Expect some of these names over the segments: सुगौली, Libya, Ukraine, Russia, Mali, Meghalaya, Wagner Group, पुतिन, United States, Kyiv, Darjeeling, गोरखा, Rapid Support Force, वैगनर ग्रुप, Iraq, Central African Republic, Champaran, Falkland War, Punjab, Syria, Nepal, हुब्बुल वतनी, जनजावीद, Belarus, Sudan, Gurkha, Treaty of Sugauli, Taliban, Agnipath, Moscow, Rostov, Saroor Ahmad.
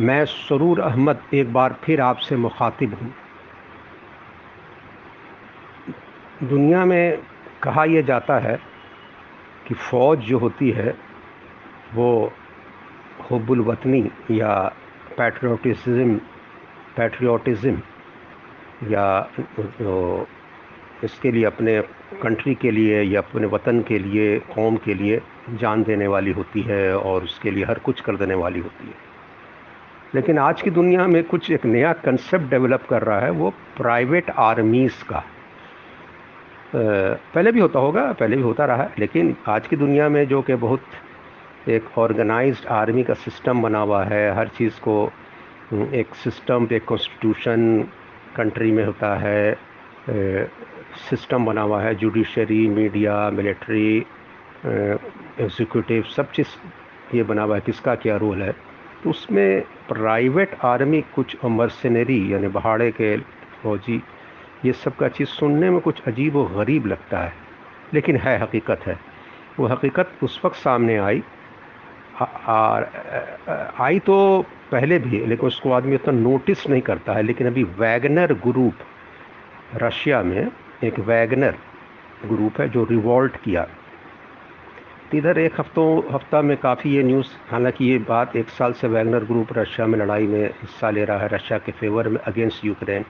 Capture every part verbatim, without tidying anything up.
मैं सरूर अहमद एक बार फिर आपसे मुखातिब हूँ। दुनिया में कहा यह जाता है कि फ़ौज जो होती है वो हुब्बुल वतनी या पैट्रियाटिज़म पैट्रियाटिज़म या जो इसके लिए अपने कंट्री के लिए या अपने वतन के लिए कौम के लिए जान देने वाली होती है और उसके लिए हर कुछ कर देने वाली होती है। लेकिन आज की दुनिया में कुछ एक नया कंसेप्ट डेवलप कर रहा है वो प्राइवेट आर्मीज़ का। पहले भी होता होगा, पहले भी होता रहा है, लेकिन आज की दुनिया में जो कि बहुत एक ऑर्गेनाइज्ड आर्मी का सिस्टम बना हुआ है, हर चीज़ को एक सिस्टम, एक कॉन्स्टिट्यूशन कंट्री में होता है, सिस्टम बना हुआ है, जुडिशरी, मीडिया, मिलिट्री, एग्जीक्यूटिव, सब चीज़ ये बना हुआ है, किसका क्या रोल है। तो उसमें प्राइवेट आर्मी कुछ मर्सनरी यानी भाड़े के फौजी, ये सब का चीज़ सुनने में कुछ अजीब व गरीब लगता है, लेकिन है, हकीकत है। वो हकीकत उस वक्त सामने आई और आई तो पहले भी, लेकिन उसको आदमी उतना नोटिस नहीं करता है। लेकिन अभी वैगनर ग्रुप, रशिया में एक वैगनर ग्रुप है जो रिवॉल्ट किया। इधर एक हफ्तों हफ्ता में काफ़ी ये न्यूज़, हालांकि ये बात एक साल से वैगनर ग्रुप रशिया में लड़ाई में हिस्सा ले रहा है, रशिया के फेवर में अगेंस्ट यूक्रेन।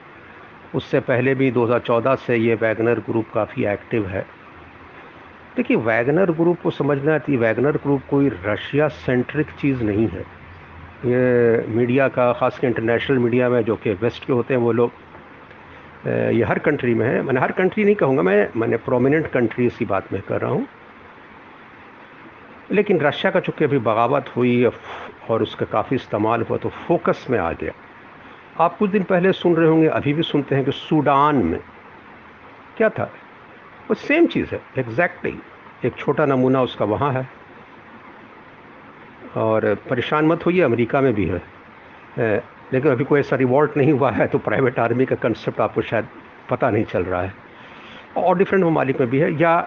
उससे पहले भी दो हज़ार चौदह से ये वैगनर ग्रुप काफ़ी एक्टिव है। देखिए, वैगनर ग्रुप को समझना चाहिए, वैगनर ग्रुप कोई रशिया सेंट्रिक चीज़ नहीं है। ये मीडिया का, ख़ास कर इंटरनेशनल मीडिया में जो कि वेस्ट के होते हैं वो लोग, ये हर कंट्री में है, मैंने हर कंट्री नहीं कहूँगा, मैं मैंने प्रोमिनेंट कंट्रीज़ की बात मैं कर रहा हूँ। लेकिन रशिया का चूँकि अभी बगावत हुई और उसका काफ़ी इस्तेमाल हुआ तो फोकस में आ गया। आप कुछ दिन पहले सुन रहे होंगे, अभी भी सुनते हैं कि सूडान में क्या था, वो सेम चीज़ है एग्जैक्टली, एक छोटा नमूना उसका वहाँ है। और परेशान मत होइए, अमेरिका में भी है, लेकिन अभी कोई ऐसा रिवॉल्ट नहीं हुआ है तो प्राइवेट आर्मी का कंसेप्ट आपको शायद पता नहीं चल रहा है। और डिफरेंट ममालिक में भी है, या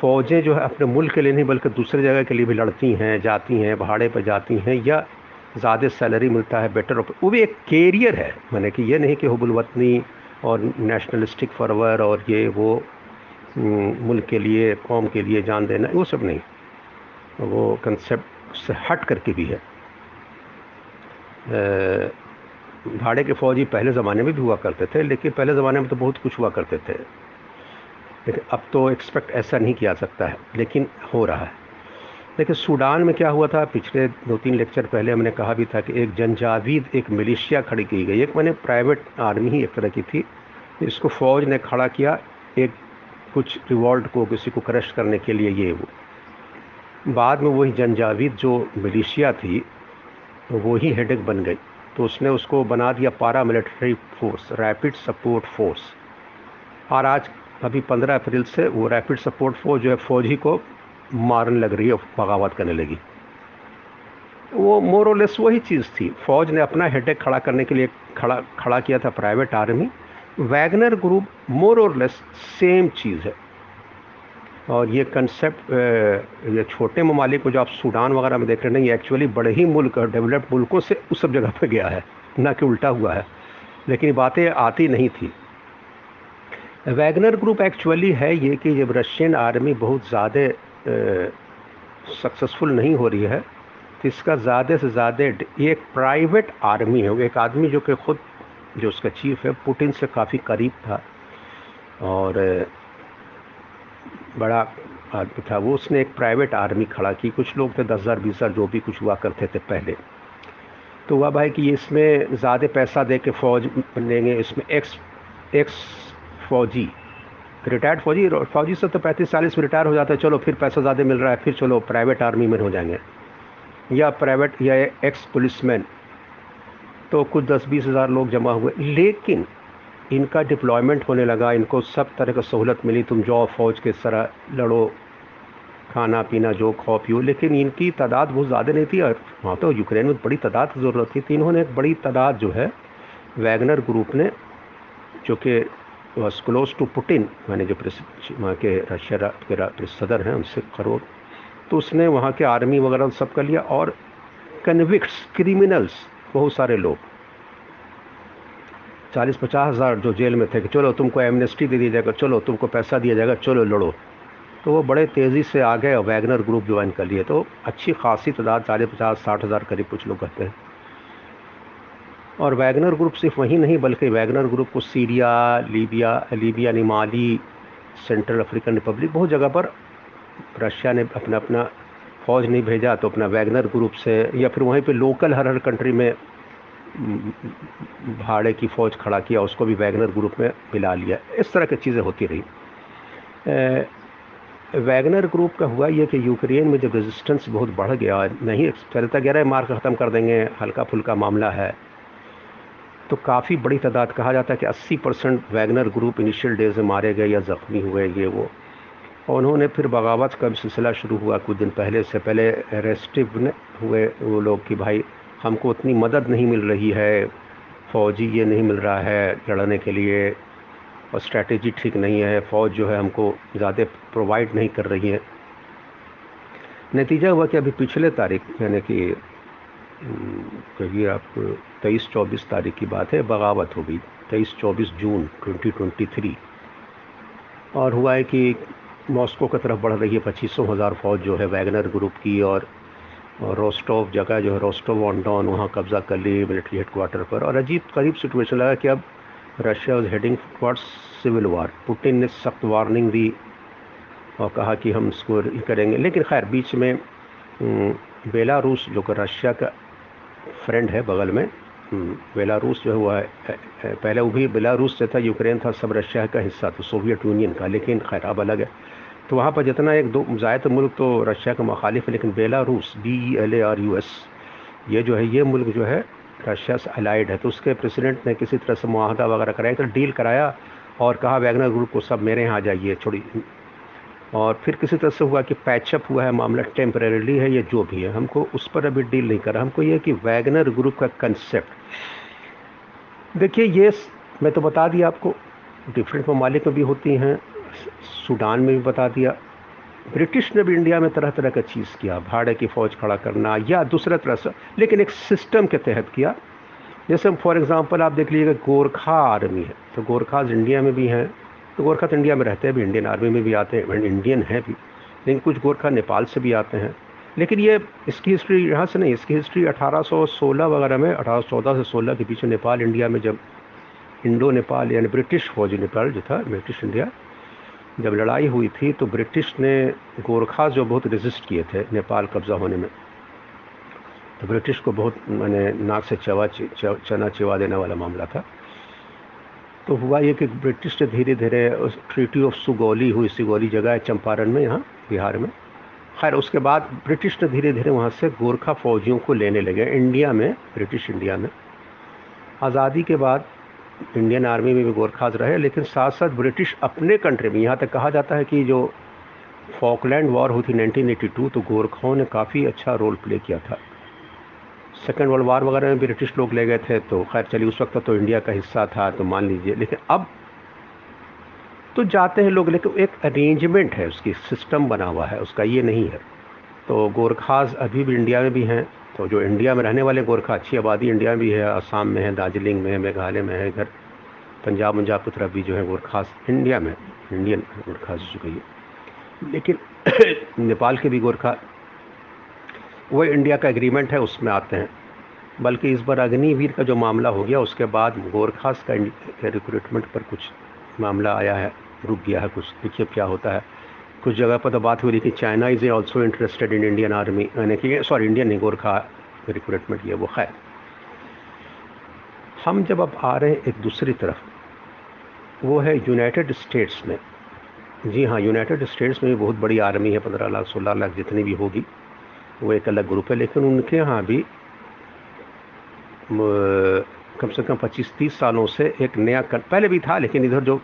फ़ौजें जो है अपने मुल्क के लिए नहीं बल्कि दूसरे जगह के लिए भी लड़ती हैं, जाती हैं, भाड़े पर जाती हैं, या ज़्यादा सैलरी मिलता है, बेटर ऑफ, वो भी एक कैरियर है। माने कि ये नहीं कि हुबुल वतनी और नेशनलिस्टिक फॉरवर और ये वो मुल्क के लिए, कौम के लिए जान देना, वो सब नहीं, वो कंसेप्ट से हट करके भी है। भाड़े के फ़ौजी पहले ज़माने में भी हुआ करते थे, लेकिन पहले ज़माने में तो बहुत कुछ हुआ करते थे, लेकिन अब तो एक्सपेक्ट ऐसा नहीं किया सकता है, लेकिन हो रहा है। लेकिन सूडान में क्या हुआ था, पिछले दो तीन लेक्चर पहले हमने कहा भी था कि एक जनजावीद एक मिलिशिया खड़ी की गई, एक मैंने प्राइवेट आर्मी ही एक तरह की थी, इसको फ़ौज ने खड़ा किया, एक कुछ रिवॉल्ट को, किसी को क्रश करने के लिए। ये वो बाद में वही जनजावीद जो मिलिशिया थी वही हेडेक बन गई, तो उसने उसको बना दिया paramilitary force, rapid support force. और आज अभी पंद्रह अप्रैल से वो रैपिड सपोर्ट फोर्स जो है फ़ौजी को मारने लग रही है, बगावत करने लगी। वो मोरलेस वही चीज़ थी, फ़ौज ने अपना हेडेक खड़ा करने के लिए खड़ा खड़ा किया था private army. वैगनर ग्रुप मोरलेस same चीज़ है। और ये कंसेप्ट, ये छोटे ममालिक को जो आप सूडान वगैरह में देख रहे हैं, ये एक्चुअली बड़े ही मुल्क और डेवलप्ड मुल्कों से उस सब जगह पर गया है, ना कि उल्टा हुआ है, लेकिन बातें आती नहीं थी। वैगनर ग्रुप एक्चुअली है ये कि जब रशियन आर्मी बहुत ज़्यादा सक्सेसफुल नहीं हो रही है तो इसका ज़्यादा से ज़्यादा ये एक प्राइवेट आर्मी है। एक आदमी जो कि ख़ुद जो उसका चीफ है पुतिन से काफ़ी करीब था और बड़ा आदमी था, वो उसने एक प्राइवेट आर्मी खड़ा की। कुछ लोग थे दस हज़ार बीस हज़ार जो भी कुछ हुआ करते थे पहले, तो हुआ भाई कि इसमें ज़्यादा पैसा दे के फ़ौज लेंगे, इसमें एक्स एक्स फ़ौजी, रिटायर्ड फ़ौजी, फ़ौजी से तो पैंतीस चालीस में रिटायर हो जाता है, चलो फिर पैसा ज़्यादा मिल रहा है, फिर चलो प्राइवेट आर्मी में हो जाएंगे, या प्राइवेट या एक्स पुलिसमैन। तो कुछ दस बीस हज़ार लोग जमा हुए, लेकिन इनका डिप्लॉयमेंट होने लगा, इनको सब तरह का सहूलत मिली, तुम जाओ फ़ौज के तरह लड़ो, खाना पीना जो खाओ पियो। लेकिन इनकी तादाद बहुत ज़्यादा नहीं थी, और वहाँ तो यूक्रेन में बड़ी तादाद की ज़रूरत थी। इन्होंने एक बड़ी तादाद जो है वैगनर ग्रुप ने, जो कि वॉज क्लोज टू पुटिन, मैंने जो वहाँ के रशिया के सदर हैं उनसे करोड़, तो उसने वहाँ के आर्मी वगैरह सब कर लिया। और कन्विक्ट्स, क्रिमिनल्स बहुत सारे लोग चालीस पचास हज़ार जो जेल में थे कि चलो तुमको एमनेस्टी दे दिया जाएगा, चलो तुमको पैसा दिया जाएगा, चलो लड़ो, तो वो बड़े तेज़ी से आ गए और वैगनर ग्रुप ज्वाइन कर लिए। तो अच्छी खासी तादाद चालीस पचास साठ हज़ार करीब कुछ लोग कहते हैं। और वैगनर ग्रुप सिर्फ वहीं नहीं बल्कि वैगनर ग्रुप को सीरिया, लीबिया लीबिया यानी माली, सेंट्रल अफ्रीकन रिपब्लिक, बहुत जगह पर रशिया ने अपना अपना फ़ौज नहीं भेजा तो अपना वैगनर ग्रुप से या फिर वहीं पे लोकल हर हर कंट्री में भाड़े की फ़ौज खड़ा किया, उसको भी वैगनर ग्रुप में मिला लिया। इस तरह की चीज़ें होती रही। वैगनर ग्रुप का हुआ ये कि यूक्रेन में जब रेजिस्टेंस बहुत बढ़ गया, नहीं चलता गया रहा है, मार ख़त्म कर देंगे, हल्का फुल्का मामला है, तो काफ़ी बड़ी तादाद, कहा जाता है कि अस्सी percent वैगनर ग्रुप initial days में मारे गए या ज़ख्मी हुए ये वो। और उन्होंने फिर बगावत का भी सिलसिला शुरू हुआ कुछ दिन पहले से, पहले रेस्टिव हुए वो लोग कि भाई हमको उतनी मदद नहीं मिल रही है, फ़ौजी ये नहीं मिल रहा है लड़ने के लिए, और स्ट्रेटजी ठीक नहीं है, फ़ौज जो है हमको ज़्यादा प्रोवाइड नहीं कर रही है। नतीजा हुआ कि अभी पिछले तारीख यानी कि कहिए आप तेईस चौबीस तारीख की बात है, बगावत हो गई तेईस चौबीस जून दो हज़ार तेईस। और हुआ है कि मॉस्को की तरफ बढ़ रही है पच्चीसों हज़ार फौज जो है वैगनर ग्रुप की, और रोस्टोव जगह जो है रोस्टोव ऑन डॉन वहाँ कब्ज़ा कर ली मिलिट्री हेडक्वार्टर पर। और अजीब करीब सिचुएशन लगा कि अब Russia was heading towards civil war. पुतिन ने सख्त वार्निंग दी और कहा कि हम इसको करेंगे, लेकिन खैर बीच में बेलारूस जो कि रशिया का फ्रेंड है बगल में, बेलारूस जो हुआ है पहले वो भी बेलारूस से था, यूक्रेन था, सब रशिया का हिस्सा था, सोवियत यूनियन का, लेकिन खैर अब अलग है। तो वहाँ पर जितना एक दो ज़्यादातर मुल्क तो रशिया का मुखालिफ है, लेकिन Belarus B E L A R U S ये जो है ये मुल्क जो है रशिया से अलाइड है। तो उसके प्रेसिडेंट ने किसी तरह से मुआहदा वगैरह कराया, तो डील कराया और कहा वैगनर ग्रुप को सब मेरे यहाँ आ जाइए छोड़ी। और फिर किसी तरह से हुआ कि पैचअप हुआ है मामला, टेम्परेरीली है ये जो भी है, हमको उस पर अभी डील नहीं करा। हमको ये कि वैगनर ग्रुप का कंसेप्ट देखिए, ये मैं तो बता दिया आपको, डिफरेंट ममालिक में भी होती हैं, सूडान में भी बता दिया, ब्रिटिश ने भी इंडिया में तरह तरह का चीज़ किया, भाड़े की फ़ौज खड़ा करना या दूसरे तरह से, लेकिन एक सिस्टम के तहत किया। जैसे हम फॉर एग्ज़ाम्पल आप देख लीजिएगा गोरखा आर्मी है, तो गोरखाज इंडिया में भी हैं, तो गोरखा तो इंडिया में रहते हैं भी, इंडियन आर्मी में भी आते हैं, इंडियन हैं भी, लेकिन कुछ गोरखा नेपाल से भी आते हैं। लेकिन ये इसकी हिस्ट्री यहाँ से नहीं, इसकी हिस्ट्री अठारह सौ सोलह वगैरह में, अठारह सौ चौदह से सोलह के बीच में नेपाल इंडिया में जब इंडो नेपाल यानी ब्रिटिश फौजी नेपाल जो था, ब्रिटिश इंडिया, जब लड़ाई हुई थी तो ब्रिटिश ने गोरखा जो बहुत रेजिस्ट किए थे नेपाल कब्ज़ा होने में, तो ब्रिटिश को बहुत मैंने नाक से चवा चना चिवा देने वाला मामला था। तो हुआ ये कि ब्रिटिश ने धीरे धीरे उस ट्रीटी ऑफ सुगौली हुई, सुगौली जगह है चंपारण में यहाँ बिहार में, खैर उसके बाद ब्रिटिश ने धीरे धीरे वहाँ से गोरखा फ़ौजियों को लेने लगे इंडिया में, ब्रिटिश इंडिया में। आज़ादी के बाद इंडियन आर्मी में भी गोरखाज रहे, लेकिन साथ साथ ब्रिटिश अपने कंट्री में, यहाँ तक कहा जाता है कि जो फॉकलैंड वॉर हुई थी नाइनटीन एटी टू, तो गोरखाओं ने काफ़ी अच्छा रोल प्ले किया था। सेकेंड वर्ल्ड वार वगैरह में ब्रिटिश लोग ले गए थे, तो खैर चलिए उस वक्त तो इंडिया का हिस्सा था तो मान लीजिए, लेकिन अब तो जाते हैं लोग, लेकिन एक अरेंजमेंट है, उसकी सिस्टम बना हुआ है, उसका ये नहीं है। तो गोरखाज अभी भी इंडिया में भी हैं, तो जो इंडिया में रहने वाले गोरखा, अच्छी आबादी इंडिया में भी है, असम में है, दार्जिलिंग में है, मेघालय में है, इधर पंजाब पंजाब की तरफ भी जो है गोरखाज इंडिया में, इंडियन गोरखाज हो चुकी है। लेकिन नेपाल के भी गोरखा, वही इंडिया का एग्रीमेंट है उसमें आते हैं। बल्कि इस बार अग्निवीर का जो मामला हो गया उसके बाद गोरखास का रिक्रूटमेंट पर कुछ मामला आया है, रुक गया है कुछ, देखिए क्या होता है। कुछ जगह पर तो बात हुई थी कि China is also interested in Indian army, यानी कि सॉरी इंडियन नहीं गोरखा रिक्रूटमेंट किया वो। खैर हम जब अब आ रहे हैं एक दूसरी तरफ, वो है यूनाइटेड स्टेट्स में। जी हाँ, यूनाइटेड स्टेट्स में भी बहुत बड़ी आर्मी है, पंद्रह लाख सोलह लाख जितनी भी होगी, वो एक अलग ग्रुप है। लेकिन उनके यहाँ भी कम से कम पच्चीस तीस सालों से एक नया कर, पहले भी था, लेकिन इधर जो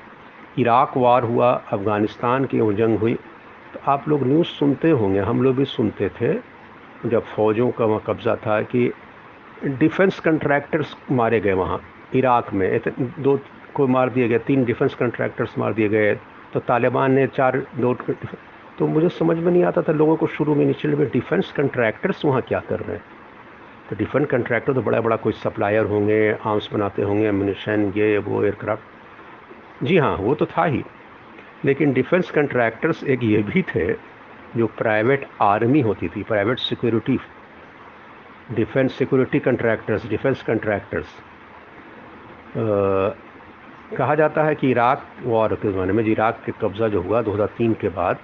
इराक वार हुआ, अफ़गानिस्तान की वो जंग हुई, तो आप लोग न्यूज़ सुनते होंगे, हम लोग भी सुनते थे जब फ़ौजों का वहाँ कब्ज़ा था, कि डिफेंस कंट्रैक्टर्स मारे गए वहाँ इराक में, दो को मार दिए गए, तीन डिफेंस कंट्रैक्टर्स मार दिए गए, तो तालिबान ने चार दो तो मुझे समझ में नहीं आता था लोगों को शुरू में, इनिशियल में, डिफेंस कंट्रैक्टर्स वहाँ क्या कर रहे हैं। तो डिफरेंट कंट्रैक्टर तो बड़ा बड़ा कोई सप्लायर होंगे, आर्म्स बनाते होंगे, म्यूनिशन, ये वो, एयरक्राफ्ट। जी हाँ, वो तो था ही, लेकिन डिफेंस कंट्रैक्टर्स एक ये भी थे जो प्राइवेट आर्मी होती थी, private security, defence security contractors, defence contractors. कहा जाता है कि इराक वॉर के ज़माने में, इराक के कब्ज़ा जो हुआ दो हज़ार तीन के बाद,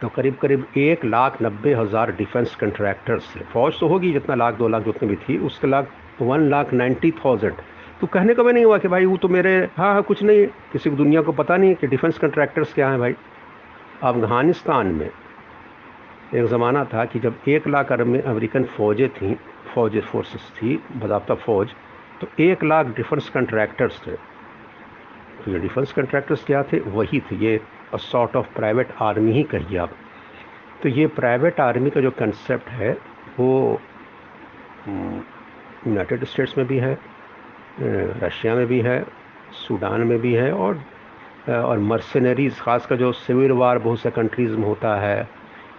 तो करीब करीब एक लाख नब्बे हज़ार डिफेंस कंट्रैक्टर्स, फ़ौज तो होगी जितना लाख दो लाख जितनी भी थी, उसके lakh one lakh ninety thousand. तो कहने का भी नहीं हुआ कि भाई वो तो मेरे, हाँ हाँ कुछ नहीं, किसी को दुनिया को पता नहीं है कि डिफेंस कंट्रैक्टर्स क्या हैं भाई। अफ़गानिस्तान में एक ज़माना था कि जब एक लाख अमेरिकन फ़ौजें थीं, फ़ौज फोर्सेस थी, बाज़ाब्ता फ़ौज, तो एक लाख डिफेंस कंट्रैक्टर्स थे। तो ये डिफेंस कंट्रैक्टर्स क्या थे? वही थे, ये सॉर्ट ऑफ प्राइवेट आर्मी ही कहिए आप। तो ये प्राइवेट आर्मी का जो कंसेप्ट है वो यूनाइटेड स्टेट्स में भी है, रशिया में भी है, सूडान में भी है, और और मर्सनरीज़, ख़ासकर जो सिविल वार बहुत से कंट्रीज़ में होता है,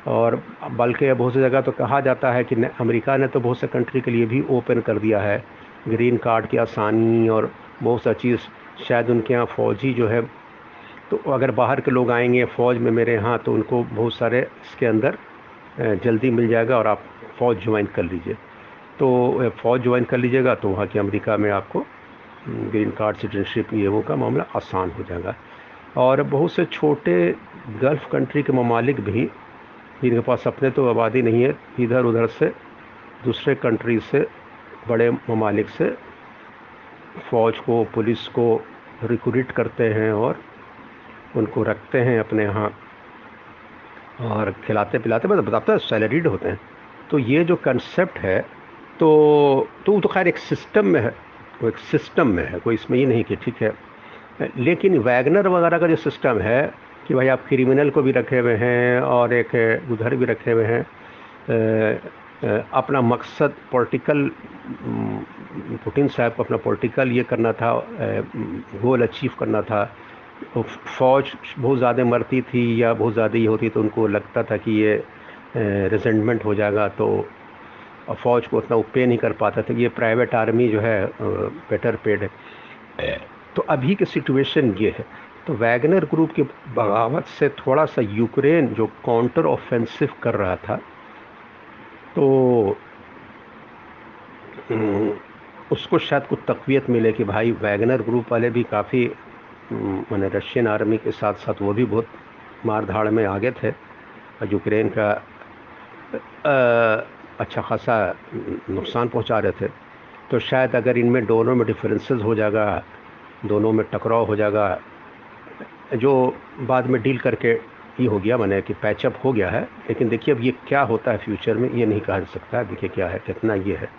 और बल्कि बहुत सी जगह तो कहा जाता है कि अमेरिका ने तो बहुत से कंट्री के लिए भी ओपन कर दिया है ग्रीन कार्ड की आसानी और बहुत सा चीज़, शायद उनके यहाँ फ़ौजी जो है, तो अगर बाहर के लोग आएंगे फ़ौज में मेरे यहाँ तो उनको बहुत सारे इसके अंदर जल्दी मिल जाएगा और आप फ़ौज ज्वाइन कर लीजिए, तो फ़ौज ज्वाइन कर लीजिएगा तो वहाँ के अमेरिका में आपको ग्रीन कार्ड, सिटीजनशिप, ये वो का मामला आसान हो जाएगा। और बहुत से छोटे गल्फ़ कंट्री के ममालिक भी, जिनके पास अपने तो आबादी नहीं है, इधर उधर से दूसरे कंट्री से, बड़े ममालिक से फ़ौज को, पुलिस को रिक्रूट करते हैं और उनको रखते हैं अपने यहाँ और खिलाते पिलाते, मतलब बताते सैलरीड होते हैं। तो ये जो कंसेप्ट है तो तो तो खैर एक सिस्टम में है, वो एक सिस्टम में है, कोई इसमें ये नहीं कि ठीक है। लेकिन वैगनर वगैरह का जो सिस्टम है कि भाई आप क्रिमिनल को भी रखे हुए हैं और एक उधर भी रखे हुए हैं, अपना मकसद पॉलिटिकल, पुतिन साहब को अपना पॉलिटिकल ये करना था, गोल अचीव करना था। फ़ौज बहुत ज़्यादा मरती थी या बहुत ज़्यादा ये होती तो उनको लगता था कि ये रिसेंटमेंट हो जाएगा, तो फ़ौज को उतना पे नहीं कर पाता था। ये प्राइवेट आर्मी जो है बेटर पेड है। तो अभी की सिचुएशन ये है। तो वैगनर ग्रुप की बगावत से थोड़ा सा यूक्रेन जो काउंटर ऑफेंसिव कर रहा था, तो उसको शायद कुछ तक़वियत मिले कि भाई वैगनर ग्रुप वाले भी काफ़ी, मैंने रशियन आर्मी के साथ साथ वो भी बहुत मार धाड़ में आगे थे, और यूक्रेन का आ, अच्छा खासा नुकसान पहुंचा रहे थे। तो शायद अगर इनमें दोनों में डिफरेंसेस हो जाएगा, दोनों में टकराव हो जाएगा, जो बाद में डील करके ये हो गया, मैंने कि पैचअप हो गया है। लेकिन देखिए अब ये क्या होता है फ्यूचर में, ये नहीं कहा जा सकता। देखिए क्या है, कितना ये है,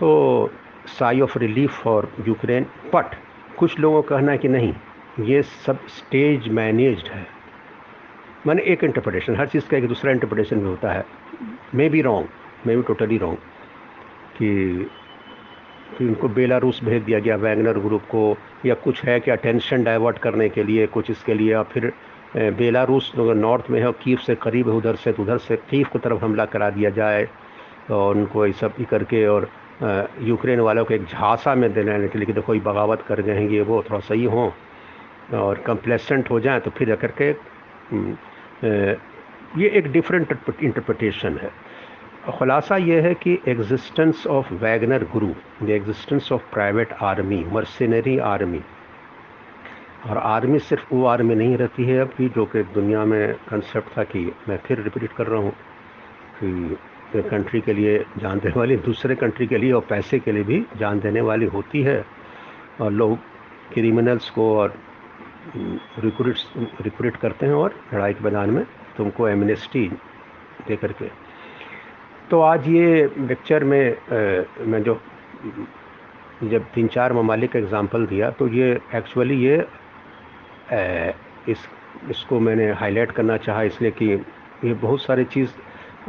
तो sigh of relief for Ukraine. But कुछ लोगों का कहना है कि नहीं, ये सब स्टेज मैनेज्ड है। मैंने एक इंटरप्रिटेशन, हर चीज़ का एक दूसरा इंटरप्रिटेशन भी होता है, may be wrong, may be totally wrong, कि फिर उनको बेलारूस भेज दिया गया वैगनर ग्रुप को, या कुछ है कि अटेंशन डाइवर्ट करने के लिए, कुछ इसके लिए। या फिर बेलारूस नॉर्थ में है और कीव से करीब है, उधर से तो उधर से कीव की तरफ हमला करा दिया जाए और उनको ये सब ही करके, और यूक्रेन वालों को एक झांसा में देने के लिए कि देखो ये बगावत कर गए हैं, ये वो, थोड़ा सही हों और कंप्लेसेंट हो जाए, तो फिर अगर के ये एक डिफरेंट इंटरप्रिटेशन है। ख़ुलासा ये है कि existence of वैगनर ग्रुप, the existence of private army, mercenary army, और आर्मी सिर्फ वो आर्मी नहीं रहती है अभी जो कि दुनिया में कंसेप्ट था, कि मैं फिर रिपीट कर रहा हूँ कि कंट्री के लिए जान देने वाली, दूसरे कंट्री के लिए और पैसे के लिए भी जान देने वाली होती है, और लोग क्रिमिनल्स को और रिक्रूट रिक्रूट करते हैं और लड़ाई के मैदान में तुमको एमनेस्टी दे करके। तो आज ये लेक्चर में आ, मैं जो जब तीन चार ममालिक का एग्ज़ाम्पल दिया, तो ये एक्चुअली ये आ, इस इसको मैंने हाईलाइट करना चाहा इसलिए कि ये बहुत सारी चीज़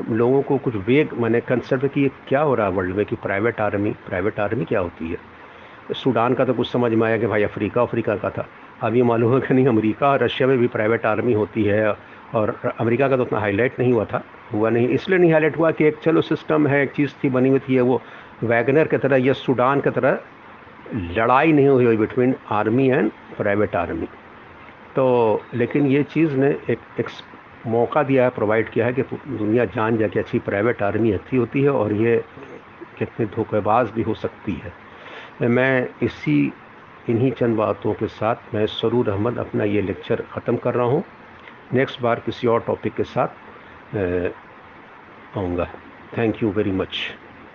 लोगों को कुछ वेग, मैंने कंसेप्ट कि ये क्या हो रहा है वर्ल्ड में, कि प्राइवेट आर्मी, प्राइवेट आर्मी क्या होती है। सूडान का तो कुछ समझ में आया कि भाई अफ्रीका अफ्रीका का था, अब ये मालूम है कि नहीं अमेरिका और रशिया में भी प्राइवेट आर्मी होती है, और अमेरिका का तो उतना हाईलाइट नहीं हुआ था। हुआ नहीं, इसलिए नहीं हाईलाइट हुआ कि एक चलो सिस्टम है, एक चीज़ थी बनी हुई थी, वो वैगनर की तरह या सूडान की तरह लड़ाई नहीं हुई हुई between army and private army. तो लेकिन ये चीज़ ने एक, एक मौका दिया है, प्रोवाइड किया है कि दुनिया जान जाके अच्छी प्राइवेट आर्मी अच्छी होती है और ये कितने धोखेबाज भी हो सकती है। मैं इसी इन्हीं चंद बातों के साथ मैं सरूर अहमद अपना ये लेक्चर ख़त्म कर रहा हूँ। नेक्स्ट बार किसी और टॉपिक के साथ आऊँगा। Thank you very much.